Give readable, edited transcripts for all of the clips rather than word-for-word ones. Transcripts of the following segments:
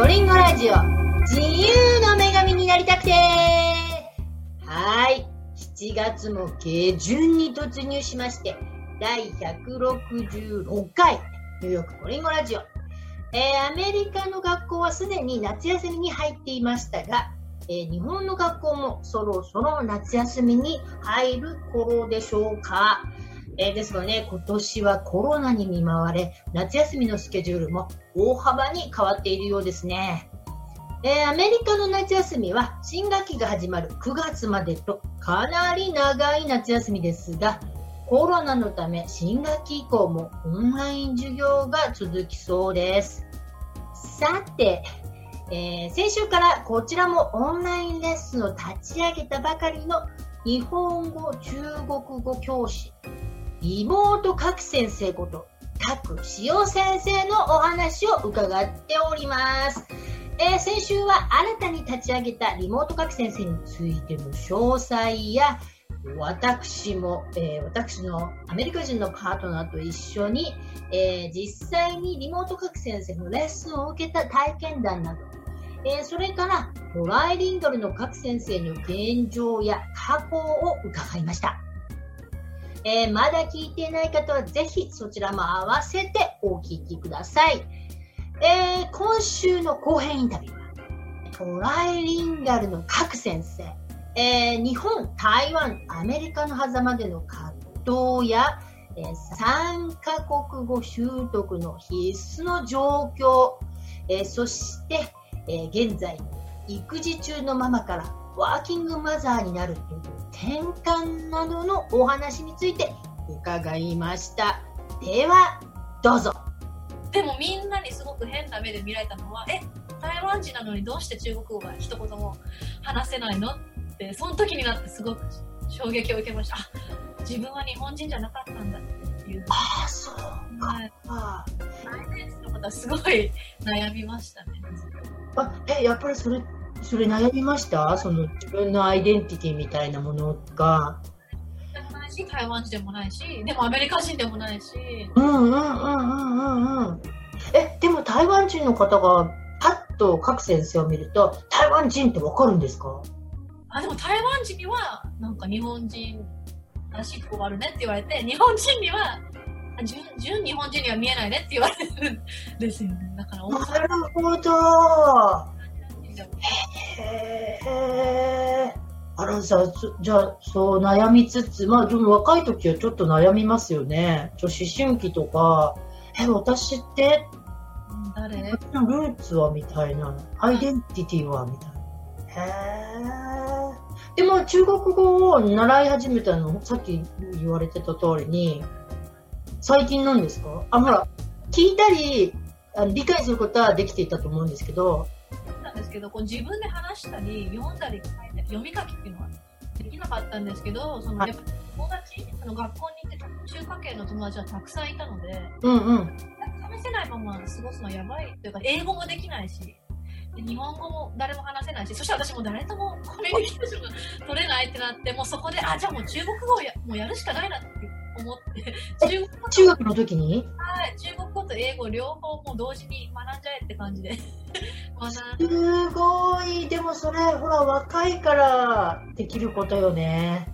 ゴリンゴラジオ自由の女神になりたくて。はい、7月も下旬に突入しまして、第166回ニューヨークゴリンゴラジオ、アメリカの学校はすでに夏休みに入っていましたが、日本の学校もそろそろ夏休みに入る頃でしょうか。ですので、今年はコロナに見舞われ、夏休みのスケジュールも大幅に変わっているようですね。アメリカの夏休みは新学期が始まる9月までとかなり長い夏休みですが、コロナのため新学期以降もオンライン授業が続きそうです。さて、先週からこちらもオンラインレッスンを立ち上げたばかりの日本語・中国語教師リモート各先生こと各しお先生のお話を伺っております。先週は新たに立ち上げたリモート各先生についての詳細や、私のアメリカ人のパートナーと一緒に、実際にリモート各先生のレッスンを受けた体験談など、それからトライリンガルの各先生の現状や過去を伺いました。まだ聞いていない方はぜひそちらも合わせてお聞きください。今週の後編インタビューはトライリンガルの各先生、日本、台湾、アメリカの狭間での葛藤や、3カ国語習得の必須の状況、そして、現在育児中のママからワーキングマザーになるという転換などのお話について伺いました。ではどうぞ。でもみんなにすごく変な目で見られたのは、台湾人なのにどうして中国語が一言も話せないのって、その時になってすごく衝撃を受けました。自分は日本人じゃなかったんだっていう。そうか。来年生の方すごい悩みましたね。やっぱりそれ悩みました。その自分のアイデンティティみたいなものがないし、台湾人でもないし、でもアメリカ人でもないし、でも台湾人の方がパッと各先生を見ると台湾人ってわかるんですか？でも台湾人にはなんか日本人らしいとこがあるねって言われて、日本人には純日本人には見えないねって言われるんですよね。だからなるほど。あらさ、じゃあそう悩みつつ、でも若い時はちょっと悩みますよね。思春期とか、私って誰？私のルーツはみたいな、アイデンティティはみたいな。でも中国語を習い始めたの、さっき言われてた通りに最近なんですか？聞いたり理解することはできていたと思うんですけど。ですけど、こう自分で話したり読んだり書いたり読み書きっていうのはできなかったんですけど、そのやっぱ友達、学校に行って中華系の友達はたくさんいたので、試せないまま過ごすのはやばいというか、英語もできないし、で日本語も誰も話せないし、そして私も誰ともコミュニケーションが取れないってなって、もうそこでじゃあもう中国語をやるしかないなって思って中学の時に、中国語と英語両方もう同時に学んじゃえって感じですごい。でもそれ若いからできることよね。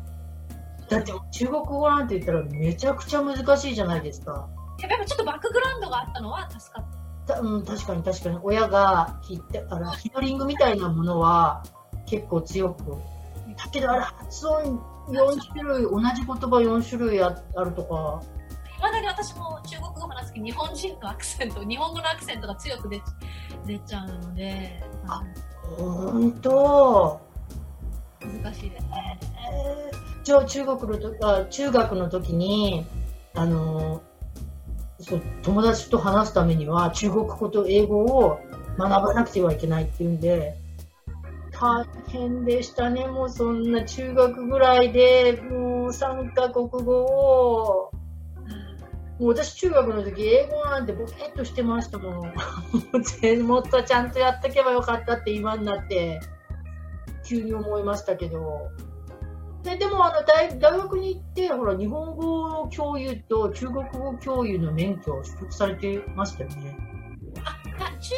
だって中国語なんて言ったらめちゃくちゃ難しいじゃないですか。やっぱちょっとバックグラウンドがあったのは助かった。確かに親がヒアリングみたいなものは結構強くだけど、発音4種類、同じ言葉4種類あるとか。いまだに私も中国語話すとき、日本語のアクセントが強く出ちゃうので。ほんと難しいですね。じゃあ中学の時に友達と話すためには中国語と英語を学ばなくてはいけないっていうんで大変でしたね。もうそんな中学ぐらいでもう3カ国語を、もう私中学の時英語なんてボケっとしてましたもんもっとちゃんとやっとけばよかったって今になって急に思いましたけど。でも大学に行って日本語教諭と中国語教諭の免許を取得されてましたよね。中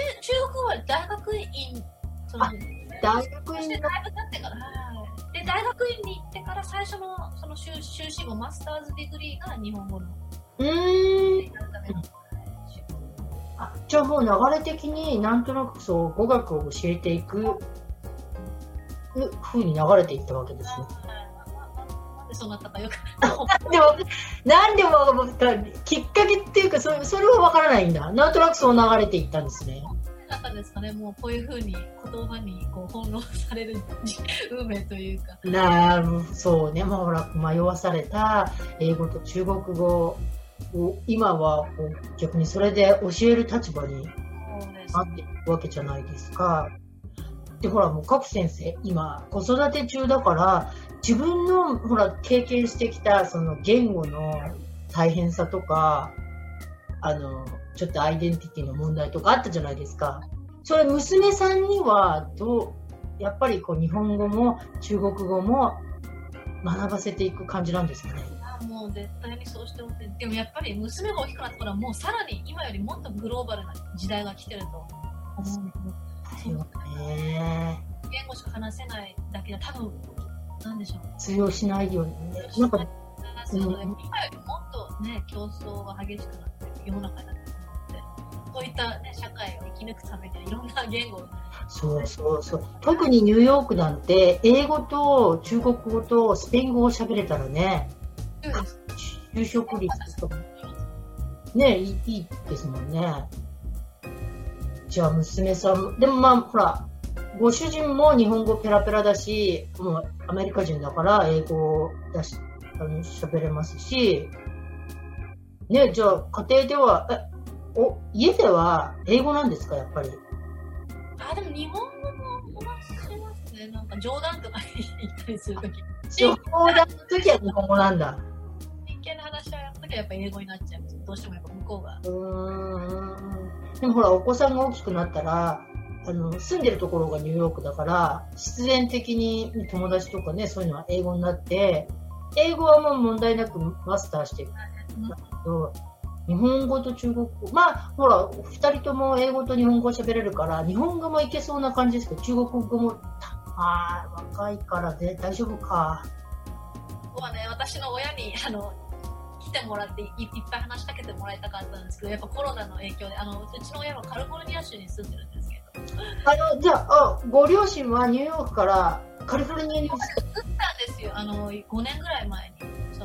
国は大学院その大学院で大学になってから、はい、で大学院に行ってから最初のその修士後マスターズディグリーが日本語のじゃあもう流れ的になんとなくそう語学を教えていく風に流れていったわけですね。なんでそうなったかよくでも何でもきっかけっていうかそれは分からないんだ。なんとなくそう流れていったんですね。なんかですかね、もうこういう風に言葉にこう翻弄される運命というか。なるそうね、もうほら迷わされた英語と中国語を今は逆にそれで教える立場になっていくわけじゃないですか。でほらもう各先生今子育て中だから自分のほら経験してきたその言語の大変さとかちょっとアイデンティティの問題とかあったじゃないですか。それ娘さんにはやっぱりこう日本語も中国語も学ばせていく感じなんですかね。もう絶対にそうしておいて、でもやっぱり娘が大きくなったからもうさらに今よりもっとグローバルな時代が来てると思うので、言語しか話せないだけで多分なんでしょう通用しないようにね。なんか今よりもっとね競争が激しくなって世の中になってそういった、ね、社会を生き抜くためにはいろんな言語をそう特にニューヨークなんて英語と中国語とスペイン語を喋れたらね就職率とかねいいですもんね。じゃあ娘さんでもまあほらご主人も日本語ペラペラだしもうアメリカ人だから英語だし喋れますしね。じゃあ家庭では家では英語なんですかやっぱり。でも日本語も話しますね。なんか冗談とか言ったりするとき冗談のときは日本語なんだ。人間の話をやったときはやっぱり英語になっちゃう。どうしてもやっぱ向こうがでもほらお子さんが大きくなったら住んでるところがニューヨークだから必然的に友達とかねそういうのは英語になって英語はもう問題なくマスターしていく、日本語と中国語まあほら2人とも英語と日本語を喋れるから日本語もいけそうな感じですけど中国語も若いからね大丈夫か。僕はね私の親に来てもらっていっぱい話しかけてもらいたかったんですけどやっぱコロナの影響でうちの親はカリフォルニア州に住んでるんですけどじゃあご両親はニューヨークからカリフォルニアに移ったんですよ5年ぐらい前にじゃ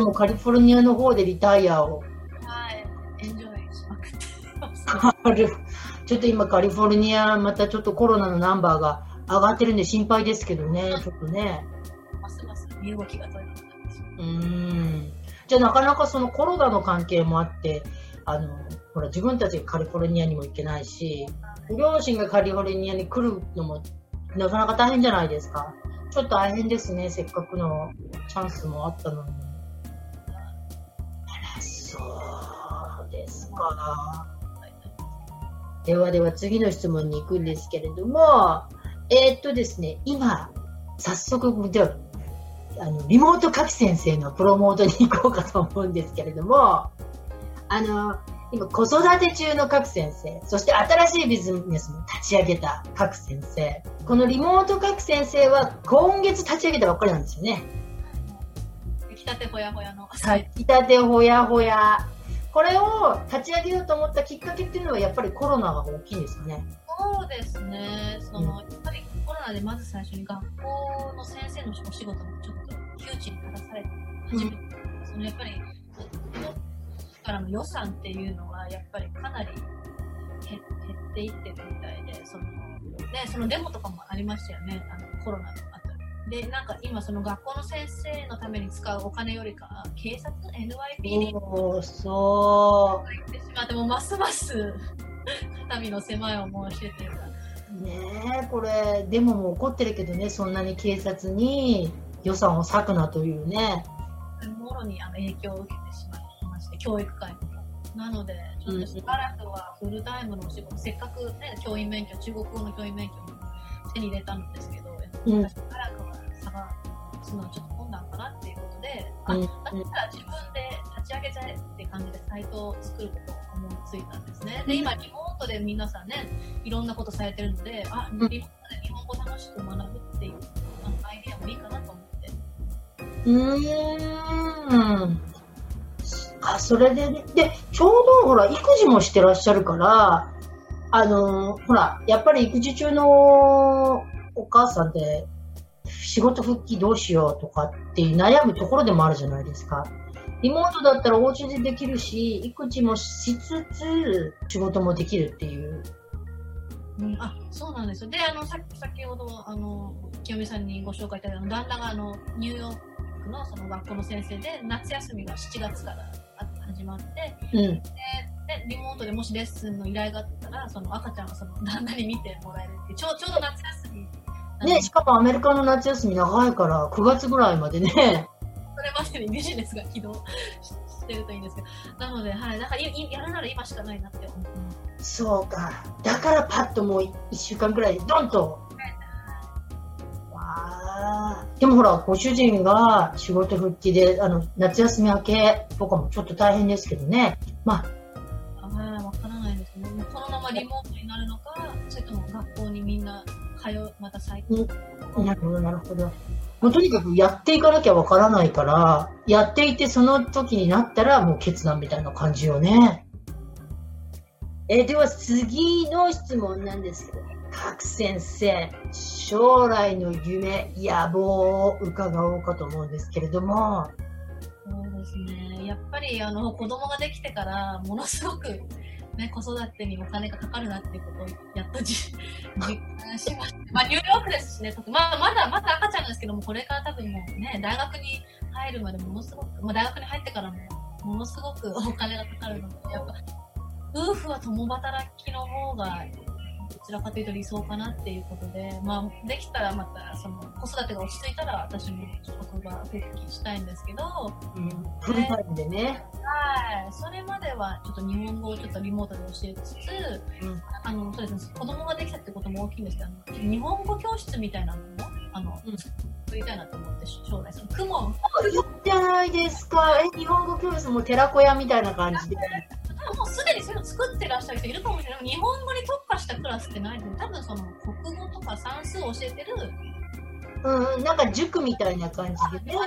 あもうカリフォルニアの方でリタイアをエンジョイしまくってますちょっと今カリフォルニアまたちょっとコロナのナンバーが上がってるんで心配ですけどねちょっとねますます身動きが取れなくなってしまう。じゃあなかなかそのコロナの関係もあってほら自分たちがカリフォルニアにも行けないしご両親がカリフォルニアに来るのもなかなか大変じゃないですか。ちょっと大変ですね。せっかくのチャンスもあったのに。そうですか。では次の質問に行くんですけれども、ですね、今早速ではリモートかき先生のプロモートに行こうかと思うんですけれども、今子育て中のかき先生、そして新しいビジネスも立ち上げたかき先生、このリモートかき先生は今月立ち上げたばっかりなんですよね。炊きたてほやほやこれを立ち上げようと思ったきっかけっていうのはやっぱりコロナが大きいんですよね。そうですね。やっぱりコロナでまず最初に学校の先生のお仕事もちょっと窮地に立たされて初めて、やっぱりからの予算っていうのはやっぱりかなり減っていってるみたいでそのデモとかもありましたよね。コロナの後でなんか今その学校の先生のために使うお金よりか警察 NYPD に入ってしまってもうますます肩身の狭い思いしててね。これデモも起こってるけどね、そんなに警察に予算を割くなというねもろに影響を受けてしまいまして、教育界とかなのでちょっとしばらくはフルタイムのお仕事、せっかく、ね、教員免許中国語の教員免許も手に入れたんですけどしばらくは差がちょっと困難かなっていうことで、だったら自分で立ち上げちゃえって考感じでサイトを作ることを思いついたんですね。で、今リモートで皆さんね、いろんなことされてるので、あ、リモートで日本語楽しく学ぶっていうアイディアもいいかなと思って。あ、それで、ね、で、ちょうどほら育児もしてらっしゃるから、ほらやっぱり育児中のお母さんで仕事復帰どうしようとかって悩むところでもあるじゃないですか。リモートだったらお家でできるし、育児もしつつ仕事もできるっていう。うん、あ、そうなんですよ。で、先ほど清美さんにご紹介いただいた旦那がニューヨークのその学校の先生で、夏休みが7月から始まって、うん、でリモートでもしレッスンの依頼があったら、その赤ちゃんはその旦那に見てもらえるってちょうど夏休み。ね、しかもアメリカの夏休み長いから9月ぐらいまでね、それまでにビジネスが起動してるといいんですけど、なので、はい、だからやるなら今しかないなって思ってます。そうか、だからパッともう1週間ぐらいでドンと、はい、わー。でもほらご主人が仕事復帰で夏休み明けとかもちょっと大変ですけどね。まあ、わからないですね。このままリモートになるのか、それとも学校にみんなまた最近、なるほどなるほど。もうとにかくやっていかなきゃわからないから、やっていてその時になったらもう決断みたいな感じよね。では次の質問なんですけど、各先生、将来の夢野望を伺おうかと思うんですけれども。そうですね、やっぱり子供ができてからものすごくね、子育てにお金がかかるなっていうことをやっと実感しました。まあ、ニューヨークですしね、まあ、まだ赤ちゃんなんですけども、これから多分もうね、大学に入るまでものすごく、まあ、大学に入ってからもものすごくお金がかかるので、やっぱ夫婦は共働きの方がどちらかというと理想かなっていうことで、まあ、できたらまたその子育てが落ち着いたら私も職場復帰したいんですけど、フルタイムでね、はい、それまではちょっと日本語をちょっとリモートで教えつつ、うん、そうですね、子供ができたってことも大きいんですけど、日本語教室みたいなのも作りたいなと思って、将来その公文じゃないですか。日本語教室も寺子屋みたいな感じでもうすでにそういうの作ってらっしゃる人いるかもしれない。日本語に特化したクラスってないので、多分その国語とか算数を教えてる、なんか塾みたいな感じでね。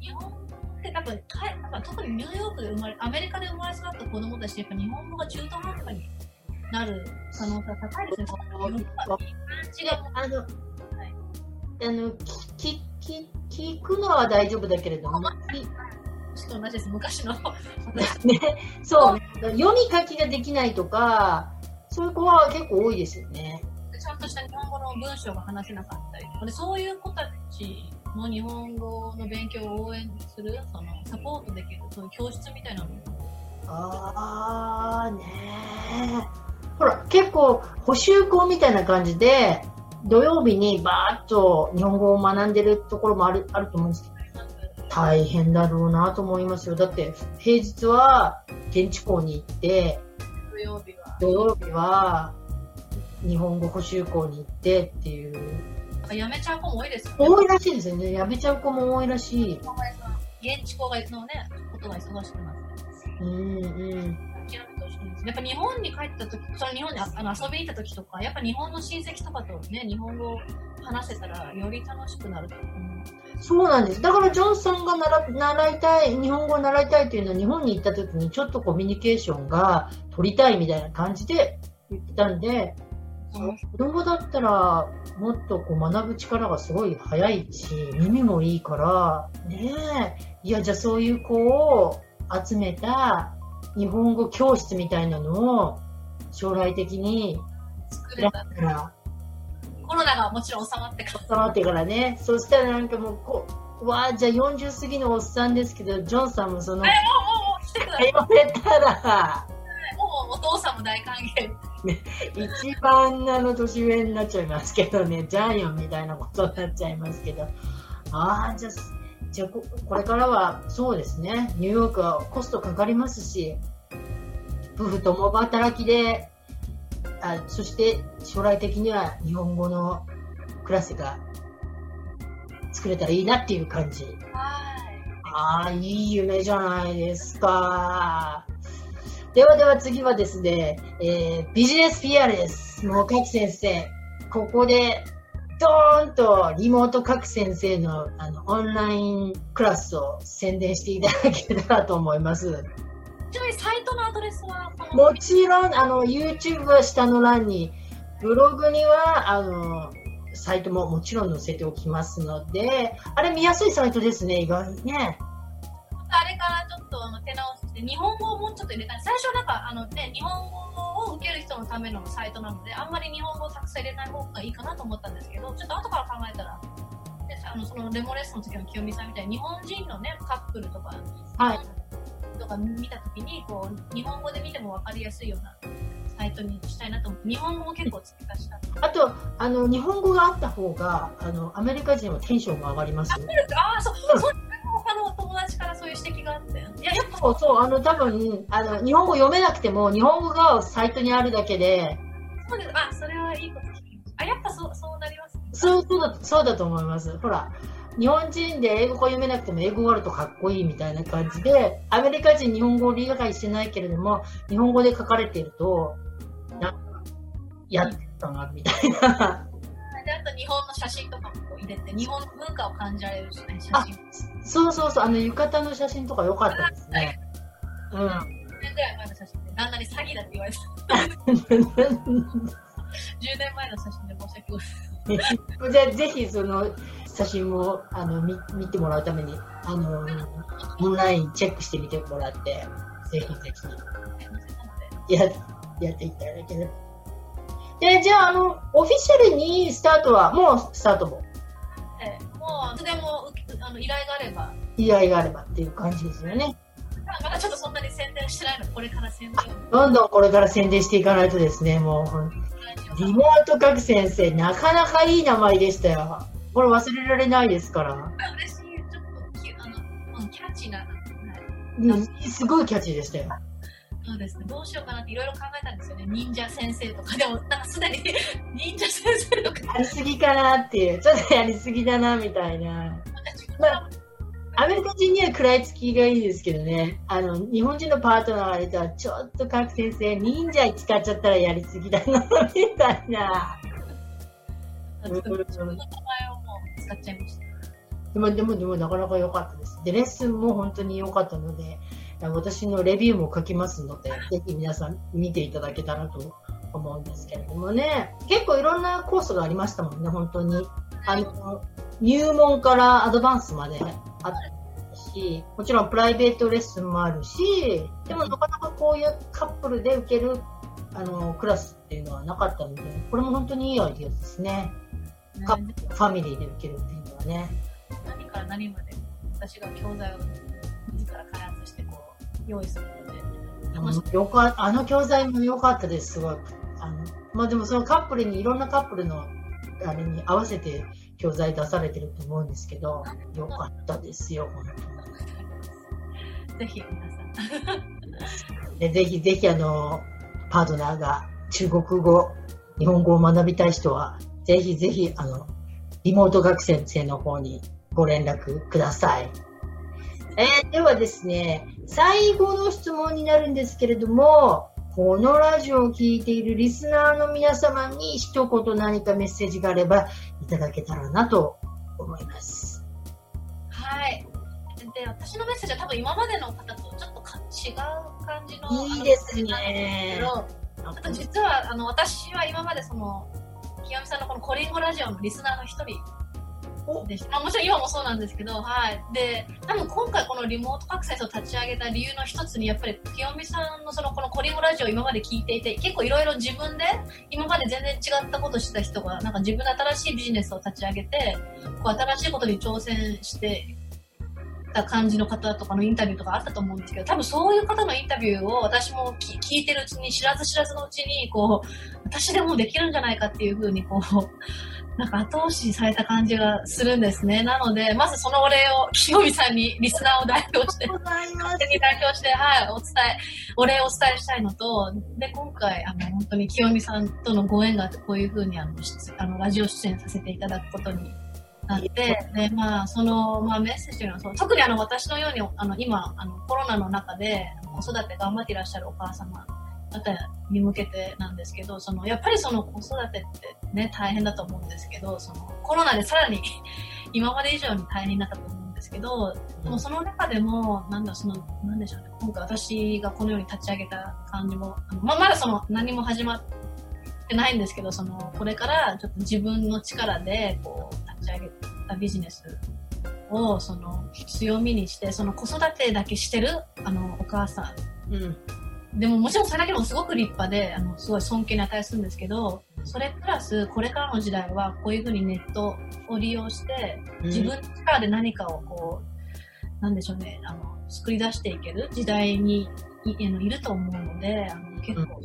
日本って多分特にニューヨークでアメリカで生まれ育った子供たちってやっぱ日本語が中途半端になる可能性が高いですね。聞くのは大丈夫だけれども、と同じです、昔のね、そう、読み書きができないとかそういう子は結構多いですよね。ちゃんとした日本語の文章が話せなかったりとかで、そういう子たちの日本語の勉強を応援する、そのサポートできるそういう教室みたいなの。あーねー、ほら結構補習校みたいな感じで土曜日にバーッと日本語を学んでるところもあると思うんですけど、大変だろうなと思いますよ。だって平日は現地校に行って、土曜日は日本語補習校に行ってっていう、やめちゃう子も多いですよね。多いらしいですよね、やめちゃう子も多いらしい。現地校のね、ことが忙しくなってます。諦めてほしいんです。やっぱ日本に帰った時、その日本に遊びに行った時とか、やっぱ日本の親戚とかとね、日本語を話せたらより楽しくなると思う。そうなんです。だからジョンさんが日本語を習いたいというのは、日本に行った時にちょっとコミュニケーションが取りたいみたいな感じで言ってたんで、子供だったらもっと学ぶ力がすごい早いし、耳もいいからね。いや、じゃあそういう子を集めた日本語教室みたいなのを将来的に作れたら、コロナがもちろん収まってからね。そしたらなんかもうわー、じゃあ40過ぎのおっさんですけど、ジョンさんもそのもう来てください。言われたらもうお父さんも大歓迎、ね、一番年上になっちゃいますけどね、ジャイアンみたいなことになっちゃいますけど、じゃあこれからはそうですね、ニューヨークはコストかかりますし、夫婦共働きで、そして将来的には日本語のクラスが作れたらいいなっていう感じ。はい。ああ、いい夢じゃないですか。ではでは次はですね、ビジネス PR です。もう各先生、ここでドーンとリモート各先生のオンラインクラスを宣伝していただけたらと思います。ちなみにサイトのアドレスは？もちろんYouTube は下の欄に、ブログにはサイトももちろん載せておきますので、あれ見やすいサイトですね、意外にね。あれからちょっと手直して日本語をもうちょっと入れたい。最初日本語を受ける人のためのサイトなので、あんまり日本語をたくさん入れない方がいいかなと思ったんですけど、ちょっと後から考えたら、でそのデモレッスンの時の清美さんみたいに日本人のねカップルとか、はい、とか見た時にこう日本語で見ても分かりやすいようなサイトにしたいなと思って、日本語も結構追加した。あと日本語があった方がアメリカ人はテンションが上がりますよね。ああ、そう、他の友達からそういう指摘があって、いやそう多分日本語読めなくても日本語がサイトにあるだけで、そうです。あ、それはいいこと聞きました。やっぱそうなりますね。そうだと思います。ほら、日本人で英語が読めなくても英語があるとかっこいいみたいな感じで、アメリカ人日本語を理解してないけれども日本語で書かれているとやってたなみたいな。で、あと日本の写真とかも入れて日本の文化を感じられるしね、写真。そう浴衣の写真とか良かったですね。うん。10年ぐらい前の写真でなんなり詐欺だって言われてた。10年前の写真で申し訳ございません。ぜひその写真を見てもらうためにオンラインチェックしてみてもらって、ぜひぜひやっていただければ。で、じゃあオフィシャルにスタートはもうスタートも、もういつでも依頼があればっていう感じですよね。まだちょっとそんなに宣伝してないので、これから宣伝をどんどんこれから宣伝していかないとですね。もうリモート各先生、なかなかいい名前でしたよ。これ忘れられないですから。嬉しい。ちょっとキャッチーな、すごいキャッチーでしたよ。そうですね、どうしようかなっていろいろ考えたんですよね。忍者先生とかでもすでに忍者先生とかやりすぎかなっていう、ちょっとやりすぎだなみたいな。アメリカ人には食らいつきがいいですけどね、日本人のパートナーがいたらちょっと各先生忍者使っちゃったらやりすぎだなみたいな。ちょっと自分の名前をもう使っちゃいました。でもなかなか良かったです。でレッスンも本当に良かったので、私のレビューも書きますので、ぜひ皆さん見ていただけたらと思うんですけれどもね。結構いろんなコースがありましたもんね、本当に。入門からアドバンスまであったし、もちろんプライベートレッスンもあるし、でもなかなかこういうカップルで受けるクラスっていうのはなかったので、これも本当にいいアイデアですね。カップル、ファミリーで受けるっていうのはね。何から何まで私が教材を自ら開発してこう用意するので、教材も良かったです。すごいでもそのカップルにいろんなカップルのあれに合わせて教材出されてると思うんですけど、良かったですよ本当に。ぜひ皆さんでぜひパートナーが中国語、日本語を学びたい人はぜひぜひリモート学先生の方にご連絡ください。ではですね、最後の質問になるんですけれども、このラジオを聞いているリスナーの皆様に一言何かメッセージがあればいただけたらなと思います。はい。で、私のメッセージは多分今までの方とちょっと違う感じのいいですね。あと実は私は今まで清美さんのこのコリンゴラジオのリスナーの一人でした。もちろん今もそうなんですけど、はい。で、多分今回このリモート各先生を立ち上げた理由の一つに、やっぱり清美さんのこのコリンゴラジオを今まで聞いていて、結構いろいろ自分で今まで全然違ったことしてた人が、なんか自分で新しいビジネスを立ち上げて、こう新しいことに挑戦してた感じの方とかのインタビューとかあったと思うんですけど、多分そういう方のインタビューを私も聞いてるうちに、知らず知らずのうちに私でもできるんじゃないかっていう風になんか後押しされた感じがするんですね。なので、まずそのお礼を清美さんにリスナーを代表して、勝手に代表して、はい、お礼をお伝えしたいのと、で、今回、本当に清美さんとのご縁があって、こういう風にラジオ出演させていただくことになって、でまあそのまあ、メッセージのそう特に私のように今コロナの中で子育て頑張っていらっしゃるお母様方に向けてなんですけど、そのやっぱりその子育てって、ね、大変だと思うんですけど、そのコロナでさらに今まで以上に大変だったと思うんですけど、でもその中でもなんでしょうね、今回私がこのように立ち上げた感じもまだその何も始まってないんですけど、そのこれからちょっと自分の力でこう立ち上げたビジネスをその強みにして、その子育てだけしてるお母さん、でももちろんそれだけでもすごく立派で、すごい尊敬に値するんですけど、それプラスこれからの時代はこういうふうにネットを利用して自分の力で何かをこう、なんでしょうね、作り出していける時代に いると思うので、結構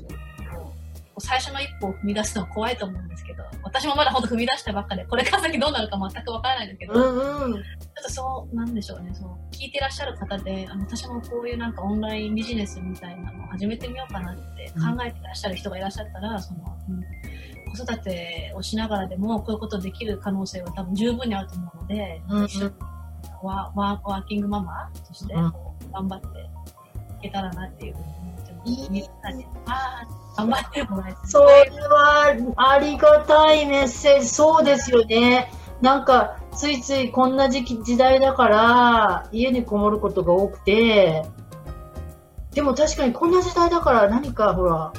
最初の一歩を踏み出すのは怖いと思うんですけど、私もまだほんと踏み出したばっかで、これから先どうなるか全くわからないんですけど、ちょっとそうなんでしょうね、そう聞いてらっしゃる方で、私もこういうなんかオンラインビジネスみたいなのを始めてみようかなって考えてらっしゃる人がいらっしゃったら、その、子育てをしながらでもこういうことできる可能性は多分十分にあると思うので、ワーキングママとして頑張っていけたらなっていうふうに思ってます。いいね。頑張ってもらえて、それはありがたいメッセージ。そうですよね。なんかついついこんな時代だから家にこもることが多くて、でも確かにこんな時代だから何かほら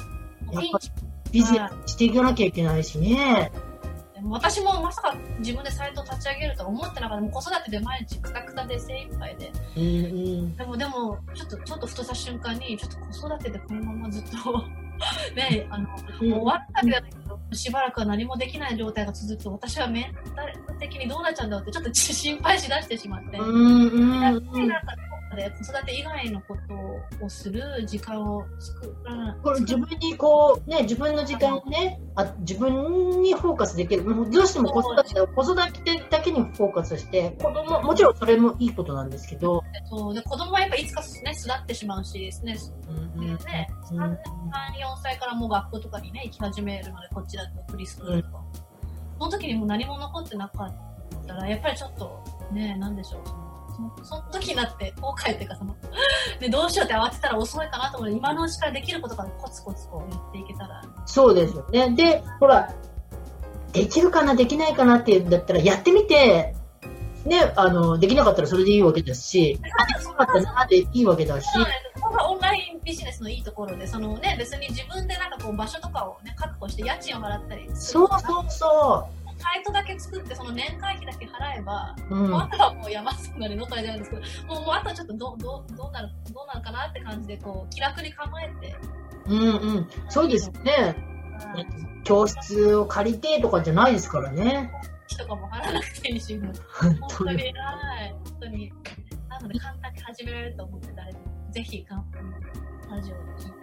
やっぱビジネスしていかなきゃいけないしね。私もまさか自分でサイトを立ち上げるとは思ってなかった。もう子育てで毎日クタクタで精一杯で、でもちょっとふとした瞬間にちょっと子育てでこのままずっとね、もう終わったわけじゃないけど、しばらくは何もできない状態が続くと、私はメンタル的にどうなっちゃうんだろうってちょっと心配しだしてしまって、やっぱりなんか子育て以外のことをする時間を作らない、これ自分にこうね、自分の時間をね、自分にフォーカスできる。もうどうしても子育てだけにフォーカスして、子供もちろんそれもいいことなんですけど、で子供はやっぱいつかね巣立ってしまうしですね。3、4歳からもう学校とかにね行き始めるので、こっちだとプリスクールとか、その時にもう何も残ってなかったらやっぱりちょっとね、なんでしょう。その時になって後悔っていうかでどうしようって慌てたら遅いかなと思うので、今のうちからできることからコツコツこうやっていけたら。そうですよね。でほらできるかなできないかなっていうんだったらやってみて、ね、できなかったらそれでいいわけだし、できなかったなっていいわけだし、オンラインビジネスのいいところで、その、ね、別に自分でなんかこう場所とかを、ね、確保して家賃を払ったり、そうサイトだけ作って、その年会費だけ払えば、あとはもう山さんなりのとあれなんですけど、もうあとはちょっとどうなるかなって感じで、こう気楽に構えて。そうですよね。教室を借りてとかじゃないですからね。とかも払わなくていいし、本当にはい、本当になので簡単に始められると思って、誰でもぜひ簡単に。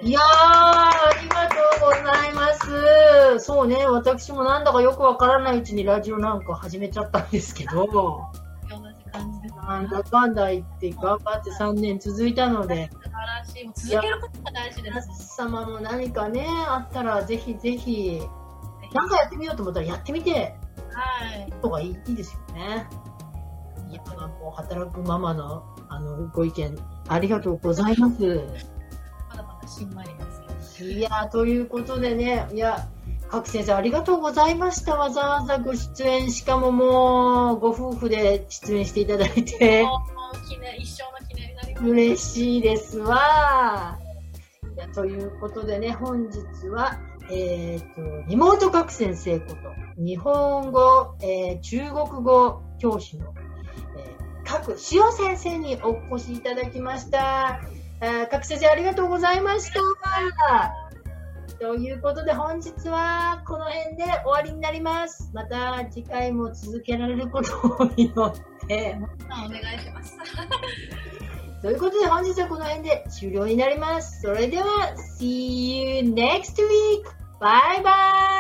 いやー、ありがとうございます。そうね、私もなんだかよくわからないうちにラジオなんか始めちゃったんですけど、なんだかんだ言って頑張って3年続いたので、素晴らしい。もう続けることが大事です。皆様も何かねあったらぜひぜひ、なんかやってみようと思ったらやってみて、方がいいですよね。いや、もう働くママのご意見ありがとうございます。いや、ということでね、いや、賀来先生ありがとうございました。わざわざご出演、しかももうご夫婦で出演していただいて、一生の記念になります。嬉しいですわ。いや、ということでね、本日はリモート賀来先生こと日本語、中国語教師の賀来詩音先生にお越しいただきました。賀来先生ありがとうございました。ということで本日はこの辺で終わりになります。また次回も続けられることを祈ってお願いします。ということで本日はこの辺で終了になります。それでは See you next week. Bye bye.